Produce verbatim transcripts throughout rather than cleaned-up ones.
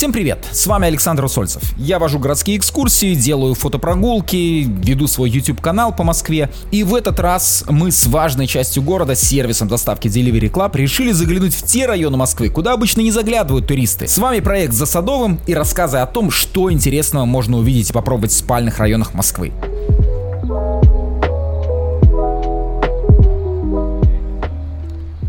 Всем привет, с вами Александр Усольцев. Я вожу городские экскурсии, делаю фотопрогулки, веду свой YouTube-канал по Москве. И в этот раз мы с важной частью города, сервисом доставки Delivery Club, решили заглянуть в те районы Москвы, куда обычно не заглядывают туристы. С вами проект «За Садовым» и рассказы о том, что интересного можно увидеть и попробовать в спальных районах Москвы.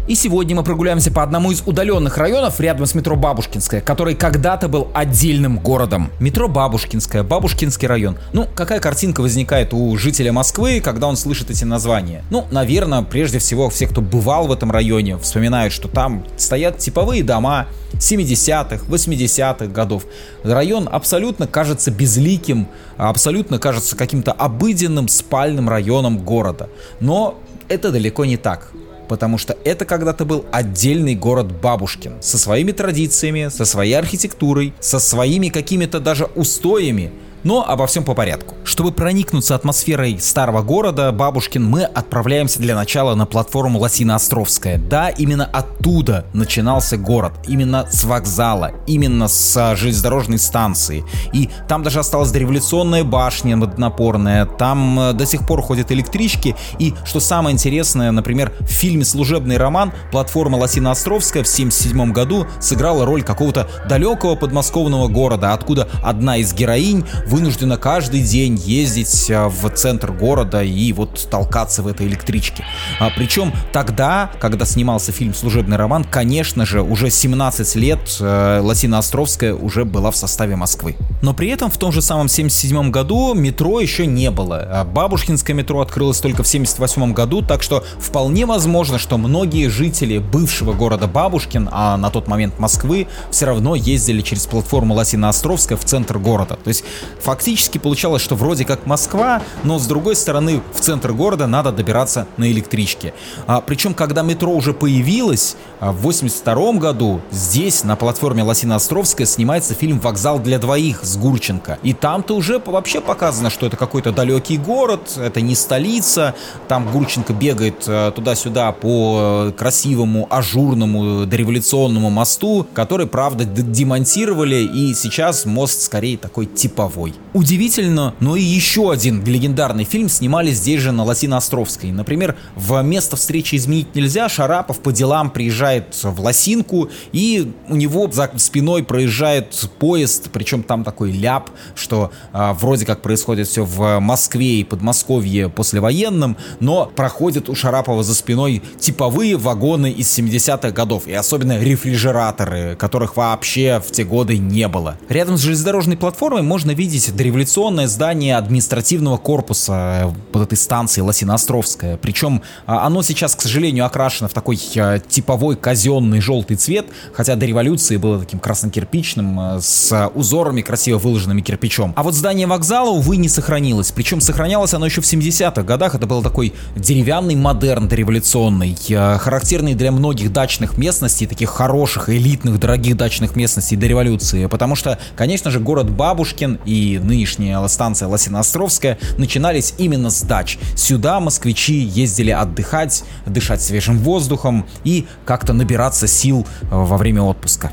И сегодня мы прогуляемся по одному из удаленных районов рядом с метро Бабушкинская, который когда-то был отдельным городом. Метро Бабушкинская, Бабушкинский район. Ну, какая картинка возникает у жителя Москвы, когда он слышит эти названия? Ну, наверное, прежде всего все, кто бывал в этом районе, вспоминают, что там стоят типовые дома семидесятых, восьмидесятых годов. Район абсолютно кажется безликим, абсолютно кажется каким-то обыденным спальным районом города. Но это далеко не так. Потому что это когда-то был отдельный город Бабушкин, со своими традициями, со своей архитектурой, со своими какими-то даже устоями. Но обо всем по порядку. Чтобы проникнуться атмосферой старого города Бабушкин, мы отправляемся для начала на платформу Лосиноостровская. Да, именно оттуда начинался город. Именно с вокзала, именно с железнодорожной станции. И там даже осталась дореволюционная башня водонапорная. Там до сих пор ходят электрички. И, что самое интересное, например, в фильме «Служебный роман» платформа Лосиноостровская в семьдесят седьмом году сыграла роль какого-то далекого подмосковного города, откуда одна из героинь вынуждена каждый день ездить в центр города и вот толкаться в этой электричке. А причем тогда, когда снимался фильм «Служебный роман», конечно же, уже семнадцать лет Лосиноостровская уже была в составе Москвы. Но при этом в том же самом семьдесят седьмом году метро еще не было. Бабушкинское метро открылось только в семьдесят восьмом году, так что вполне возможно, что многие жители бывшего города Бабушкин, а на тот момент Москвы, все равно ездили через платформу Лосиноостровская в центр города. То есть фактически получалось, что вроде как Москва, но с другой стороны в центр города надо добираться на электричке. А, причем, когда метро уже появилось, в восемьдесят втором году здесь, на платформе Лосиноостровская, снимается фильм «Вокзал для двоих» с Гурченко. И там-то уже вообще показано, что это какой-то далекий город, это не столица. Там Гурченко бегает туда-сюда по красивому, ажурному, дореволюционному мосту, который, правда, демонтировали, и сейчас мост скорее такой типовой. Удивительно, но и еще один легендарный фильм снимали здесь же, на Лосиноостровской. Например, в «Место встречи изменить нельзя» Шарапов по делам приезжает в Лосинку, и у него за спиной проезжает поезд, причем там такой ляп, что а, вроде как происходит все в Москве и Подмосковье послевоенном, но проходят у Шарапова за спиной типовые вагоны из семидесятых годов, и особенно рефрижераторы, которых вообще в те годы не было. Рядом с железнодорожной платформой можно видеть дореволюционное здание административного корпуса вот этой станции Лосиноостровская. Причем оно сейчас, к сожалению, окрашено в такой типовой казенный желтый цвет, хотя до революции было таким красно-кирпичным, с узорами, красиво выложенными кирпичом. А вот здание вокзала, увы, не сохранилось. Причем сохранялось оно еще в семидесятых годах. Это был такой деревянный модерн дореволюционный, характерный для многих дачных местностей, таких хороших, элитных, дорогих дачных местностей до революции. Потому что, конечно же, город Бабушкин и И нынешняя станция Лосиноостровская начинались именно с дач. Сюда москвичи ездили отдыхать, дышать свежим воздухом и как-то набираться сил во время отпуска.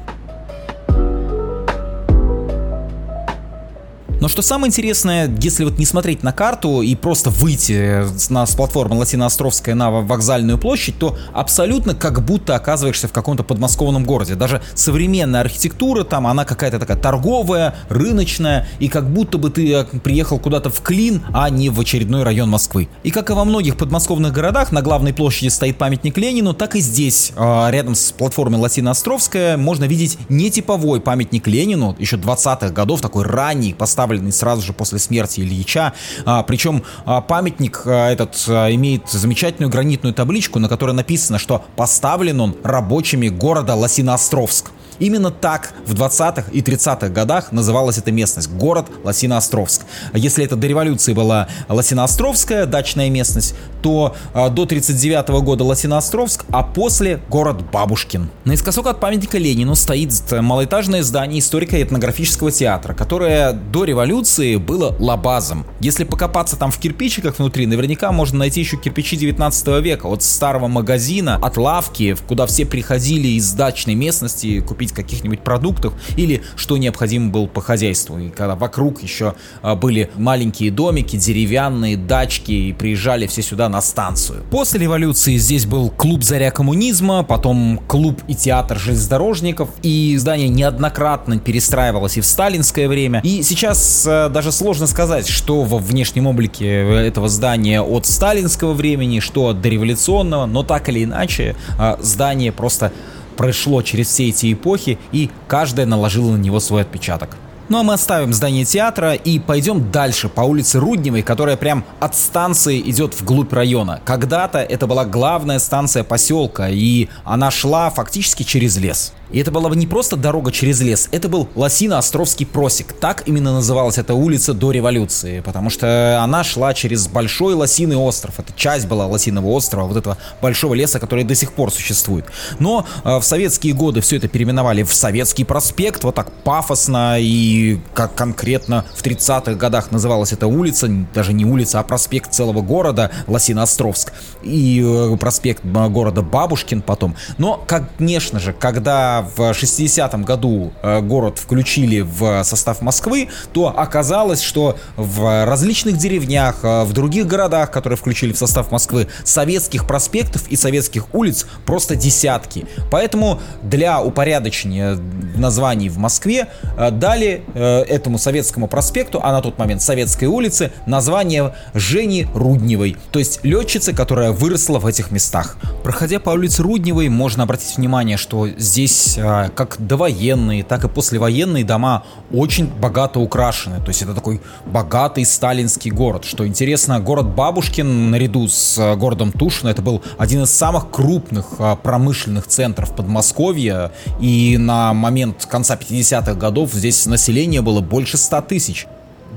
Но что самое интересное, если вот не смотреть на карту и просто выйти на, с платформы Лосиноостровская на Вокзальную площадь, то абсолютно как будто оказываешься в каком-то подмосковном городе. Даже современная архитектура там, она какая-то такая торговая, рыночная, и как будто бы ты приехал куда-то в Клин, а не в очередной район Москвы. И как и во многих подмосковных городах, на главной площади стоит памятник Ленину, так и здесь, рядом с платформой Лосиноостровская, можно видеть нетиповой памятник Ленину, еще двадцатых годов, такой ранний, поставленный сразу же после смерти Ильича. А, причем а, памятник а, этот а, имеет замечательную гранитную табличку, на которой написано, что поставлен он рабочими города Лосиноостровск. Именно так в двадцатых и тридцатых годах называлась эта местность — город Лосиноостровск. Если это до революции была Лосиноостровская дачная местность, то а, до тридцать девятого года Лосиноостровск, а после город Бабушкин. Наискосок от памятника Ленину стоит малоэтажное здание историко-этнографического театра, которое до революции было лабазом. Если покопаться там в кирпичиках внутри, наверняка можно найти еще кирпичи девятнадцатого века от старого магазина, от лавки, куда все приходили из дачной местности купить говорить, каких-нибудь продуктов или что необходимо было по хозяйству. И когда вокруг еще были маленькие домики, деревянные дачки, и приезжали все сюда на станцию. После революции здесь был клуб «Заря коммунизма», потом клуб и театр железнодорожников, и здание неоднократно перестраивалось и в сталинское время. И сейчас даже сложно сказать, что во внешнем облике этого здания от сталинского времени, что от дореволюционного, но так или иначе здание просто прошло через все эти эпохи, и каждая наложила на него свой отпечаток. Ну а мы оставим здание театра и пойдем дальше по улице Рудневой, которая прям от станции идет вглубь района. Когда-то это была главная станция поселка, и она шла фактически через лес. И это была бы не просто дорога через лес, это был Лосиноостровский просек. Так именно называлась эта улица до революции, потому что она шла через большой Лосиный остров. Это часть была Лосиного острова, вот этого большого леса, который до сих пор существует. Но э, в советские годы все это переименовали в Советский проспект, вот так пафосно, и как конкретно в тридцатых годах называлась эта улица, даже не улица, а проспект целого города Лосиноостровск, и э, проспект города Бабушкин потом. Но, как, конечно же, когда в шестидесятом году город включили в состав Москвы, то оказалось, что в различных деревнях, в других городах, которые включили в состав Москвы, советских проспектов и советских улиц просто десятки. Поэтому для упорядочения названий в Москве дали этому Советскому проспекту, а на тот момент Советской улице, название Жени Рудневой, то есть летчицы, которая выросла в этих местах. Проходя по улице Рудневой, можно обратить внимание, что здесь как довоенные, так и послевоенные дома очень богато украшены. То есть это такой богатый сталинский город. Что интересно, город Бабушкин наряду с городом Тушино, это был один из самых крупных промышленных центров Подмосковья. И на момент конца пятидесятых годов здесь население было больше ста тысяч.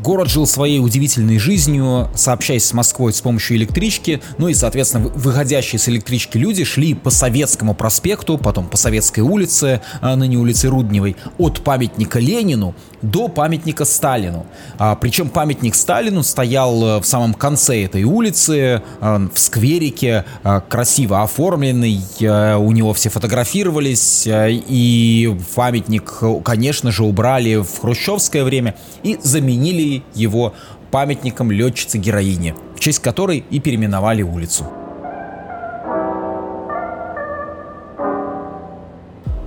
Город жил своей удивительной жизнью, сообщаясь с Москвой с помощью электрички, ну и, соответственно, выходящие с электрички люди шли по Советскому проспекту, потом по Советской улице, ныне улице Рудневой, от памятника Ленину до памятника Сталину. А, причем памятник Сталину стоял в самом конце этой улицы, в скверике, красиво оформленный, у него все фотографировались, и памятник, конечно же, убрали в хрущевское время и заменили его памятником летчицы-героине, в честь которой и переименовали улицу.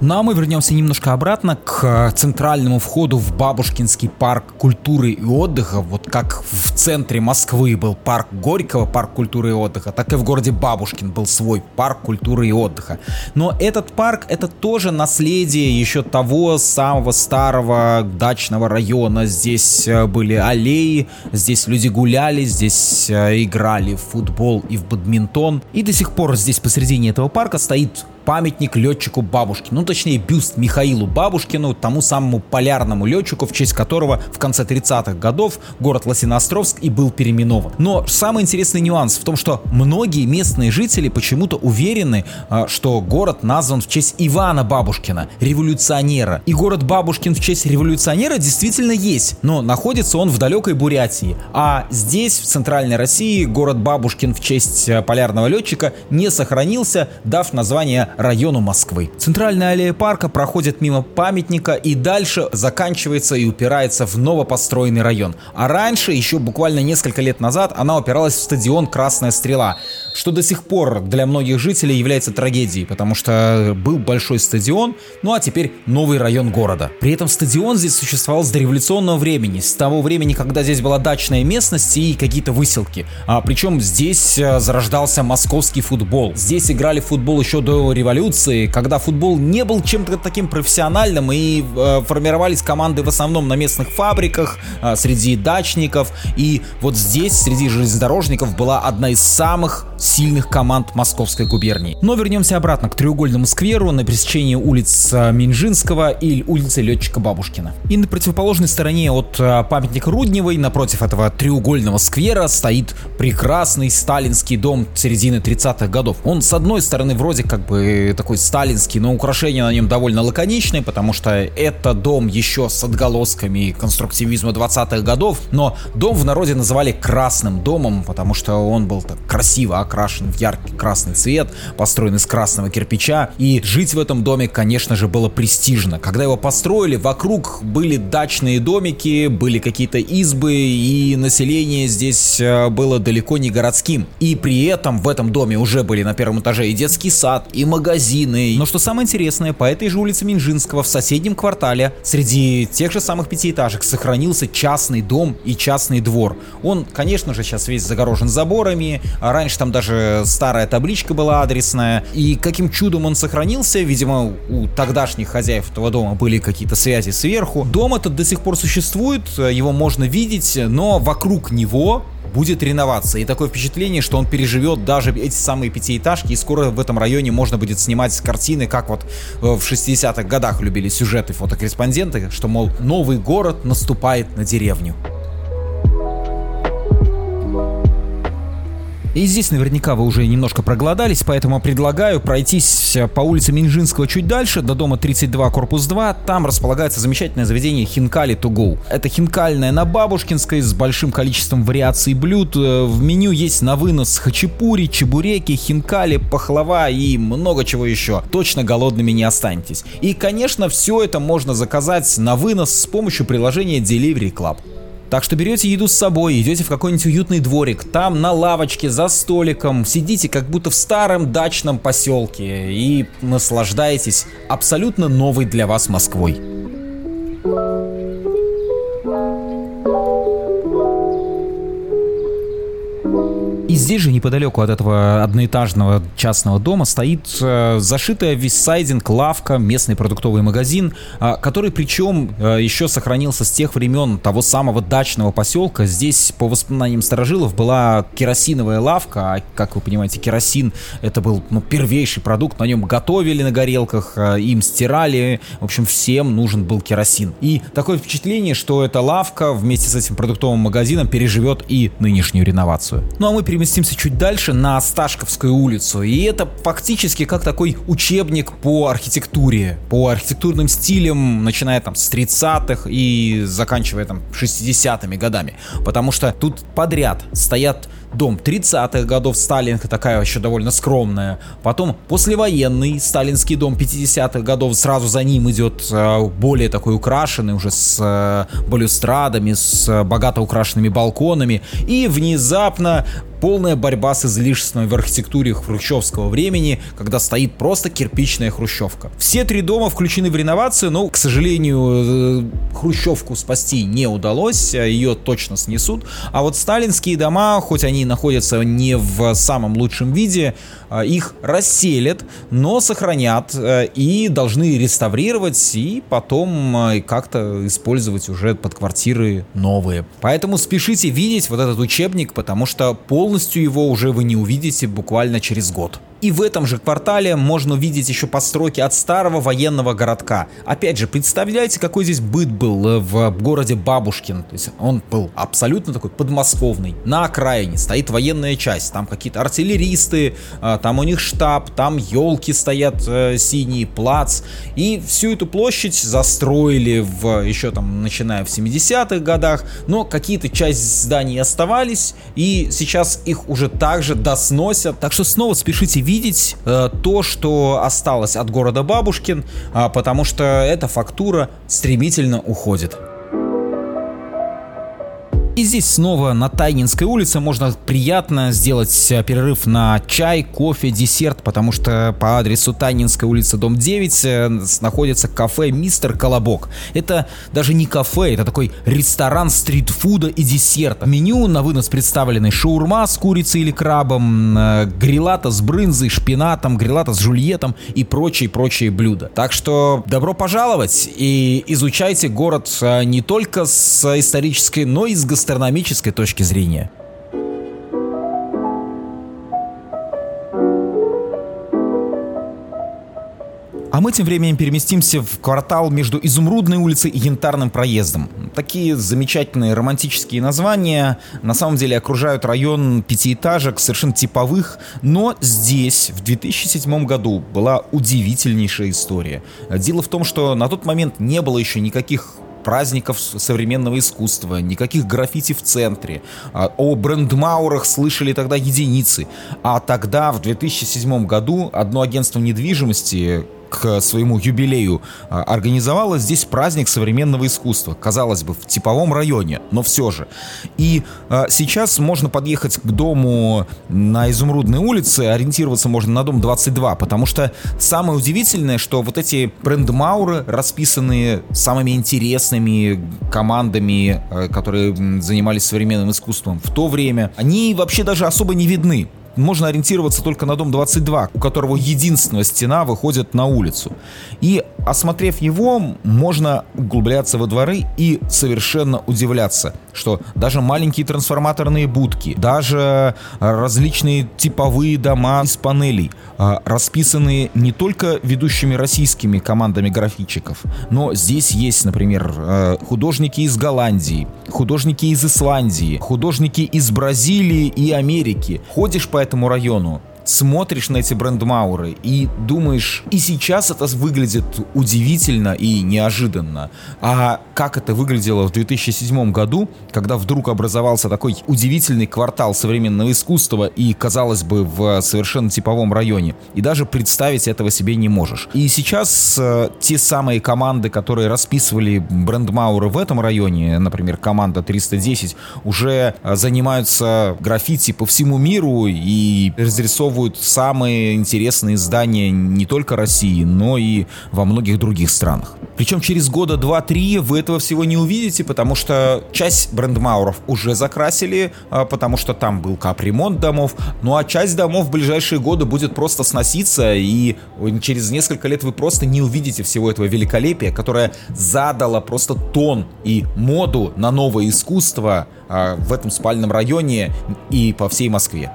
Ну а мы вернемся немножко обратно к центральному входу в Бабушкинский парк культуры и отдыха. Вот как в центре Москвы был парк Горького, парк культуры и отдыха, так и в городе Бабушкин был свой парк культуры и отдыха. Но этот парк — это тоже наследие еще того самого старого дачного района. Здесь были аллеи, здесь люди гуляли, здесь играли в футбол и в бадминтон. И до сих пор здесь посредине этого парка стоит памятник летчику Бабушкину, ну точнее бюст Михаилу Бабушкину, тому самому полярному летчику, в честь которого в конце тридцатых годов город Лосиноостровск и был переименован. Но самый интересный нюанс в том, что многие местные жители почему-то уверены, что город назван в честь Ивана Бабушкина, революционера. И город Бабушкин в честь революционера действительно есть, но находится он в далекой Бурятии. А здесь, в центральной России, город Бабушкин в честь полярного летчика не сохранился, дав название району Москвы. Центральная аллея парка проходит мимо памятника и дальше заканчивается и упирается в новопостроенный район. А раньше, еще буквально несколько лет назад, она упиралась в стадион «Красная Стрела», что до сих пор для многих жителей является трагедией, потому что был большой стадион, ну а теперь новый район города. При этом стадион здесь существовал с дореволюционного времени, с того времени, когда здесь была дачная местность и какие-то выселки. А причем здесь зарождался московский футбол. Здесь играли в футбол еще до революции, когда футбол не был чем-то таким профессиональным, и э, формировались команды в основном на местных фабриках, э, среди дачников, и вот здесь, среди железнодорожников, была одна из самых сильных команд Московской губернии. Но вернемся обратно к треугольному скверу на пересечении улиц Менжинского и улицы Летчика Бабушкина. И на противоположной стороне от памятника Рудневой, напротив этого треугольного сквера, стоит прекрасный сталинский дом середины тридцатых годов. Он с одной стороны вроде как бы э, такой сталинский, но украшения на нем довольно лаконичные, потому что это дом еще с отголосками конструктивизма двадцатых годов, но дом в народе называли «красным домом», потому что он был так красиво окрашен в яркий красный цвет, построен из красного кирпича, и жить в этом доме, конечно же, было престижно. Когда его построили, вокруг были дачные домики, были какие-то избы, и население здесь было далеко не городским. И при этом в этом доме уже были на первом этаже и детский сад, и магазины. Но что самое интересное, по этой же улице Менжинского в соседнем квартале среди тех же самых пятиэтажек сохранился частный дом и частный двор. Он, конечно же, сейчас весь загорожен заборами, а раньше там даже старая табличка была адресная. И каким чудом он сохранился, видимо, у тогдашних хозяев этого дома были какие-то связи сверху. Дом этот до сих пор существует, его можно видеть, но вокруг него будет реновация. И такое впечатление, что он переживет даже эти самые пятиэтажки, и скоро в этом районе можно будет снимать картины, как вот в шестидесятых годах любили сюжеты фотокорреспонденты, что, мол, новый город наступает на деревню. И здесь наверняка вы уже немножко проголодались, поэтому предлагаю пройтись по улице Менжинского чуть дальше, до дома тридцать два, корпус два. Там располагается замечательное заведение «Хинкали to go». Это хинкальная на Бабушкинской с большим количеством вариаций блюд. В меню есть на вынос хачапури, чебуреки, хинкали, пахлава и много чего еще. Точно голодными не останетесь. И, конечно, все это можно заказать на вынос с помощью приложения Delivery Club. Так что берете еду с собой, идете в какой-нибудь уютный дворик, там на лавочке, за столиком, сидите как будто в старом дачном поселке и наслаждаетесь абсолютно новой для вас Москвой. И здесь же, неподалеку от этого одноэтажного частного дома, стоит э, зашитая виссайдинг лавка, местный продуктовый магазин, э, который причем э, еще сохранился с тех времен того самого дачного поселка. Здесь, по воспоминаниям старожилов, была керосиновая лавка, а, как вы понимаете, керосин — это был ну, первейший продукт, на нем готовили на горелках, э, им стирали, в общем, всем нужен был керосин. И такое впечатление, что эта лавка вместе с этим продуктовым магазином переживет и нынешнюю реновацию. Ну а мы перемещаемся Переместимся чуть дальше на Осташковскую улицу, и это фактически как такой учебник по архитектуре, по архитектурным стилям, начиная там с тридцатых и заканчивая там шестидесятыми годами, потому что тут подряд стоят дом тридцатых годов, сталинка такая еще довольно скромная, потом послевоенный сталинский дом пятидесятых годов, сразу за ним идет более такой украшенный, уже с балюстрадами, с богато украшенными балконами, и внезапно полная борьба с излишеством в архитектуре хрущевского времени, когда стоит просто кирпичная хрущевка. Все три дома включены в реновацию, но, к сожалению, хрущевку спасти не удалось, ее точно снесут. А вот сталинские дома, хоть они находятся не в самом лучшем виде, их расселят, но сохранят и должны реставрировать и потом как-то использовать уже под квартиры новые. Поэтому спешите видеть вот этот учебник, потому что полный Полностью его уже вы не увидите буквально через год. И в этом же квартале можно увидеть еще постройки от старого военного городка. Опять же, представляете, какой здесь быт был в городе Бабушкин. То есть он был абсолютно такой подмосковный. На окраине стоит военная часть, там какие-то артиллеристы, там у них штаб, там елки стоят, синий плац. И всю эту площадь застроили в, еще там, начиная в семидесятых годах, но какие-то часть зданий оставались, и сейчас их уже также досносят. Так что снова спешите видеть. видеть э, то, что осталось от города Бабушкин, э, потому что эта фактура стремительно уходит. И здесь снова на Тайнинской улице можно приятно сделать перерыв на чай, кофе, десерт, потому что по адресу Тайнинская улица, дом девять, находится кафе «Мистер Колобок». Это даже не кафе, это такой ресторан стритфуда и десерта. Меню на вынос представлены: шаурма с курицей или крабом, грилата с брынзой, шпинатом, грилата с жульетом и прочие-прочие блюда. Так что добро пожаловать и изучайте город не только с исторической, но и с гастрономической. Астрономической точки зрения. А мы тем временем переместимся в квартал между Изумрудной улицей и Янтарным проездом. такие замечательные романтические названия на самом деле окружают район пятиэтажек, совершенно типовых. Но здесь в две тысячи седьмом году была удивительнейшая история. Дело в том, что на тот момент не было еще никаких праздников современного искусства, никаких граффити в центре. О брендмаурах слышали тогда единицы. А тогда, в две тысячи седьмом году, одно агентство недвижимости к своему юбилею организовала здесь праздник современного искусства. Казалось бы, в типовом районе, но все же. И а, сейчас можно подъехать к дому на Изумрудной улице, ориентироваться можно на дом двадцать два, потому что самое удивительное, что вот эти брендмауры, расписанные самыми интересными командами, которые занимались современным искусством в то время, они вообще даже особо не видны. Можно ориентироваться только на дом двадцать два, у которого единственная стена выходит на улицу. И, осмотрев его, можно углубляться во дворы и совершенно удивляться, что даже маленькие трансформаторные будки, даже различные типовые дома из панелей, расписанные не только ведущими российскими командами графичиков, но здесь есть, например, художники из Голландии, художники из Исландии, художники из Бразилии и Америки. Ходишь по этому району, смотришь на эти брендмауры и думаешь, и сейчас это выглядит удивительно и неожиданно. А как это выглядело в две тысячи седьмом году, когда вдруг образовался такой удивительный квартал современного искусства и, казалось бы, в совершенно типовом районе. И даже представить этого себе не можешь. И сейчас э, те самые команды, которые расписывали брендмауры в этом районе, например, команда триста десять, уже э, занимаются граффити по всему миру и разрисовывают самые интересные здания не только России, но и во многих других странах. Причем через года два-три вы этого всего не увидите, потому что часть брендмауров уже закрасили, потому что там был капремонт домов, ну а часть домов в ближайшие годы будет просто сноситься, и через несколько лет вы просто не увидите всего этого великолепия, которое задало просто тон и моду на новое искусство в этом спальном районе и по всей Москве.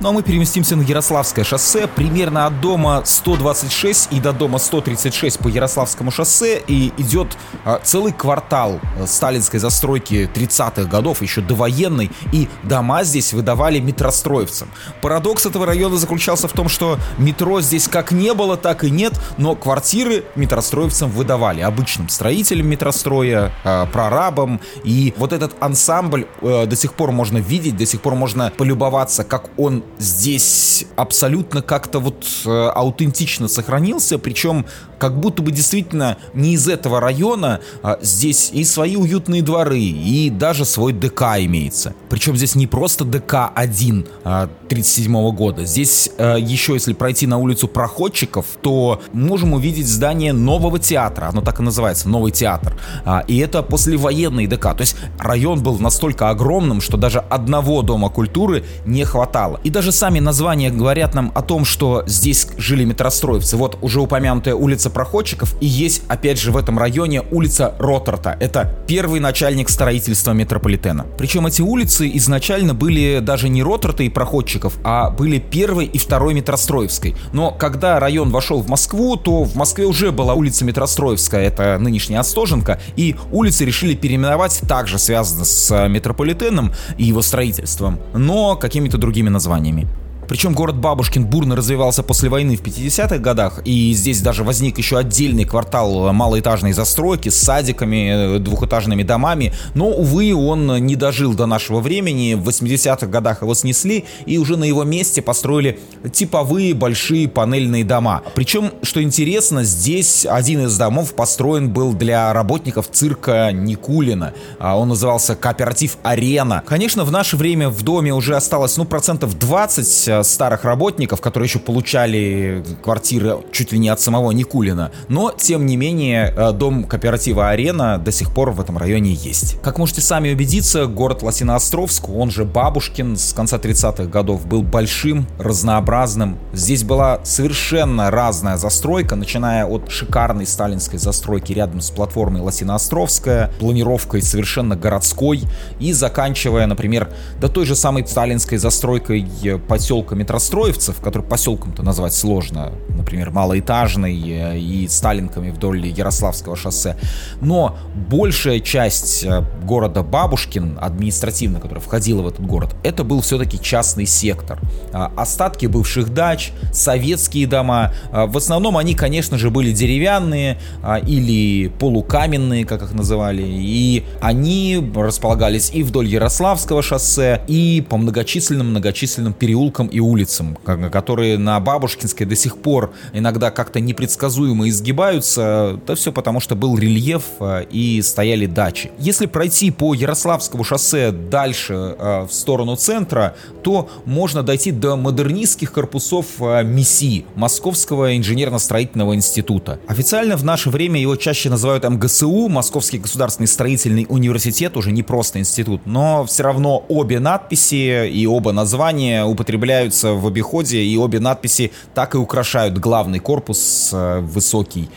Ну а мы переместимся на Ярославское шоссе, примерно от дома сто двадцать шесть и до дома сто тридцать шесть по Ярославскому шоссе, и идет а, целый квартал сталинской застройки тридцатых годов, еще довоенной, и дома здесь выдавали метростроевцам. Парадокс этого района заключался в том, что метро здесь как не было, так и нет, но квартиры метростроевцам выдавали, обычным строителям метростроя, а, прорабам, и вот этот ансамбль а, до сих пор можно видеть, до сих пор можно полюбоваться, как он здесь абсолютно как-то вот э, аутентично сохранился, причем как будто бы действительно не из этого района. А здесь и свои уютные дворы, и даже свой ДК имеется. Причем здесь не просто ДК один а, тридцать седьмого года. Здесь а, еще, если пройти на улицу Проходчиков, то можем увидеть здание нового театра. Оно так и называется, Новый театр. А, и это послевоенный ДК. То есть район был настолько огромным, что даже одного дома культуры не хватало. И даже сами названия говорят нам о том, что здесь жили метростроевцы. Вот уже упомянутая улица Проходчиков, и есть, опять же, в этом районе улица Ротарта. Это первый начальник строительства метрополитена. Причем эти улицы изначально были даже не Ротарта и Проходчиков, а были первой и второй метростроевской. Но когда район вошел в Москву, то в Москве уже была улица Метростроевская, это нынешняя Остоженка, и улицы решили переименовать, также связано с метрополитеном и его строительством, но какими-то другими названиями. Причем город Бабушкин бурно развивался после войны в пятидесятых годах, и здесь даже возник еще отдельный квартал малоэтажной застройки с садиками, двухэтажными домами, но, увы, он не дожил до нашего времени. В восьмидесятых годах его снесли, и уже на его месте построили типовые большие панельные дома. Причем, что интересно, здесь один из домов построен был для работников цирка Никулина. Он назывался кооператив «Арена». Конечно, в наше время в доме уже осталось, ну, процентов двадцать старых работников, которые еще получали квартиры чуть ли не от самого Никулина. Но, тем не менее, дом кооператива «Арена» до сих пор в этом районе есть. Как можете сами убедиться, город Лосиноостровск, он же Бабушкин, с конца тридцатых годов был большим, разнообразным. Здесь была совершенно разная застройка, начиная от шикарной сталинской застройки рядом с платформой Лосиноостровская, планировкой совершенно городской, и заканчивая, например, до той же самой сталинской застройкой поселка поселка метростроевцев, который поселком-то назвать сложно, например, Малоэтажный и Сталинками вдоль Ярославского шоссе, но большая часть города Бабушкин, административно, которая входила в этот город, это был все-таки частный сектор. Остатки бывших дач, советские дома, в основном они, конечно же, были деревянные или полукаменные, как их называли, и они располагались и вдоль Ярославского шоссе, и по многочисленным-многочисленным переулкам и улицам, которые на Бабушкинской до сих пор иногда как-то непредсказуемо изгибаются. Да все потому, что был рельеф и стояли дачи. Если пройти по Ярославскому шоссе дальше в сторону центра, то можно дойти до модернистских корпусов МИСИ, Московского инженерно-строительного института. Официально в наше время его чаще называют МГСУ, Московский государственный строительный университет, уже не просто институт, но все равно обе надписи и оба названия употребляются в обиходе, и обе надписи так и украшают главный корпус высокий,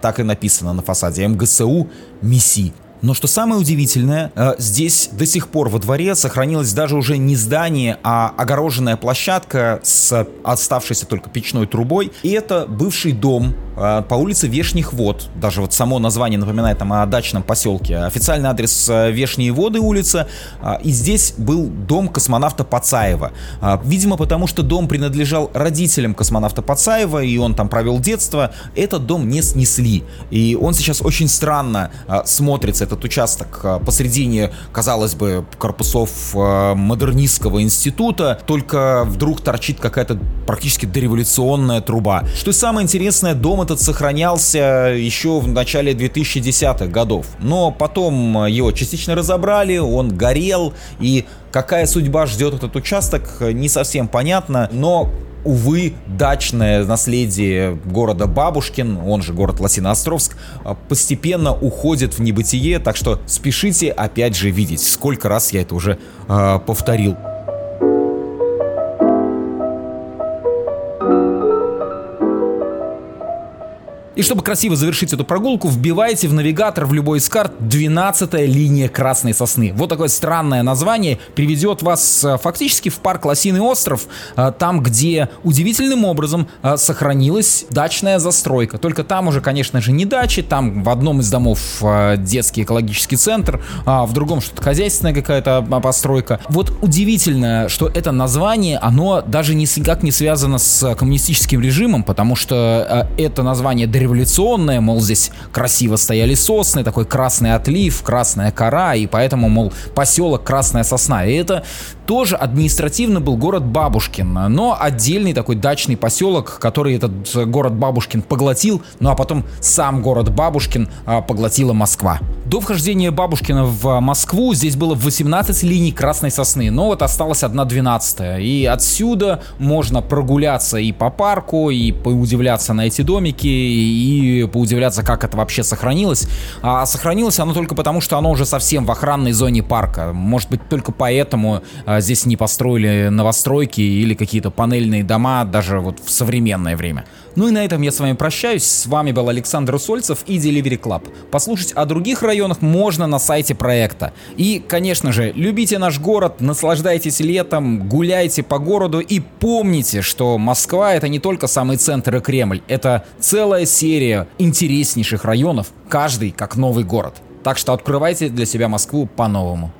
так и написано на фасаде МГСУ МИСИ. Но что самое удивительное, здесь до сих пор во дворе сохранилось даже уже не здание, а огороженная площадка с оставшейся только печной трубой. И это бывший дом по улице Вешних Вод. Даже вот само название напоминает там о дачном поселке. Официальный адрес Вешние Воды улица. И здесь был дом космонавта Пацаева. Видимо, потому что дом принадлежал родителям космонавта Пацаева, и он там провел детство. Этот дом не снесли. И он сейчас очень странно смотрится, этот участок посредине, казалось бы, корпусов модернистского института, только вдруг торчит какая-то практически дореволюционная труба. Что самое интересное, дом этот сохранялся еще в начале две тысячи десятых годов, но потом его частично разобрали, он горел, и какая судьба ждет этот участок, не совсем понятно, но... Увы, дачное наследие города Бабушкин, он же город Лосиноостровск, постепенно уходит в небытие, так что спешите опять же видеть, сколько раз я это уже э, повторил. И чтобы красиво завершить эту прогулку, вбивайте в навигатор в любой из карт двенадцатая линия Красной Сосны. Вот такое странное название приведет вас фактически в парк Лосиный остров, там, где удивительным образом сохранилась дачная застройка. Только там уже, конечно же, не дачи, там в одном из домов детский экологический центр, а в другом что-то хозяйственная какая-то постройка. Вот удивительно, что это название, оно даже никак не связано с коммунистическим режимом, потому что это название дореволюционное, революционная, мол, здесь красиво стояли сосны, такой красный отлив, красная кора, и поэтому, мол, поселок Красная Сосна. И это тоже административно был город Бабушкин, но отдельный такой дачный поселок, который этот город Бабушкин поглотил, ну а потом сам город Бабушкин поглотила Москва. До вхождения Бабушкина в Москву здесь было восемнадцать линий Красной Сосны, но вот осталась одна двенадцатая, и отсюда можно прогуляться и по парку, и поудивляться на эти домики, и поудивляться, как это вообще сохранилось. А сохранилось оно только потому, что оно уже совсем в охранной зоне парка. Может быть, только поэтому здесь не построили новостройки или какие-то панельные дома даже вот в современное время. Ну и на этом я с вами прощаюсь. С вами был Александр Усольцев и Delivery Club. Послушать о других районах можно на сайте проекта. И, конечно же, любите наш город, наслаждайтесь летом, гуляйте по городу и помните, что Москва — это не только самый центр и Кремль, это целая серия интереснейших районов, каждый как новый город. Так что открывайте для себя Москву по-новому.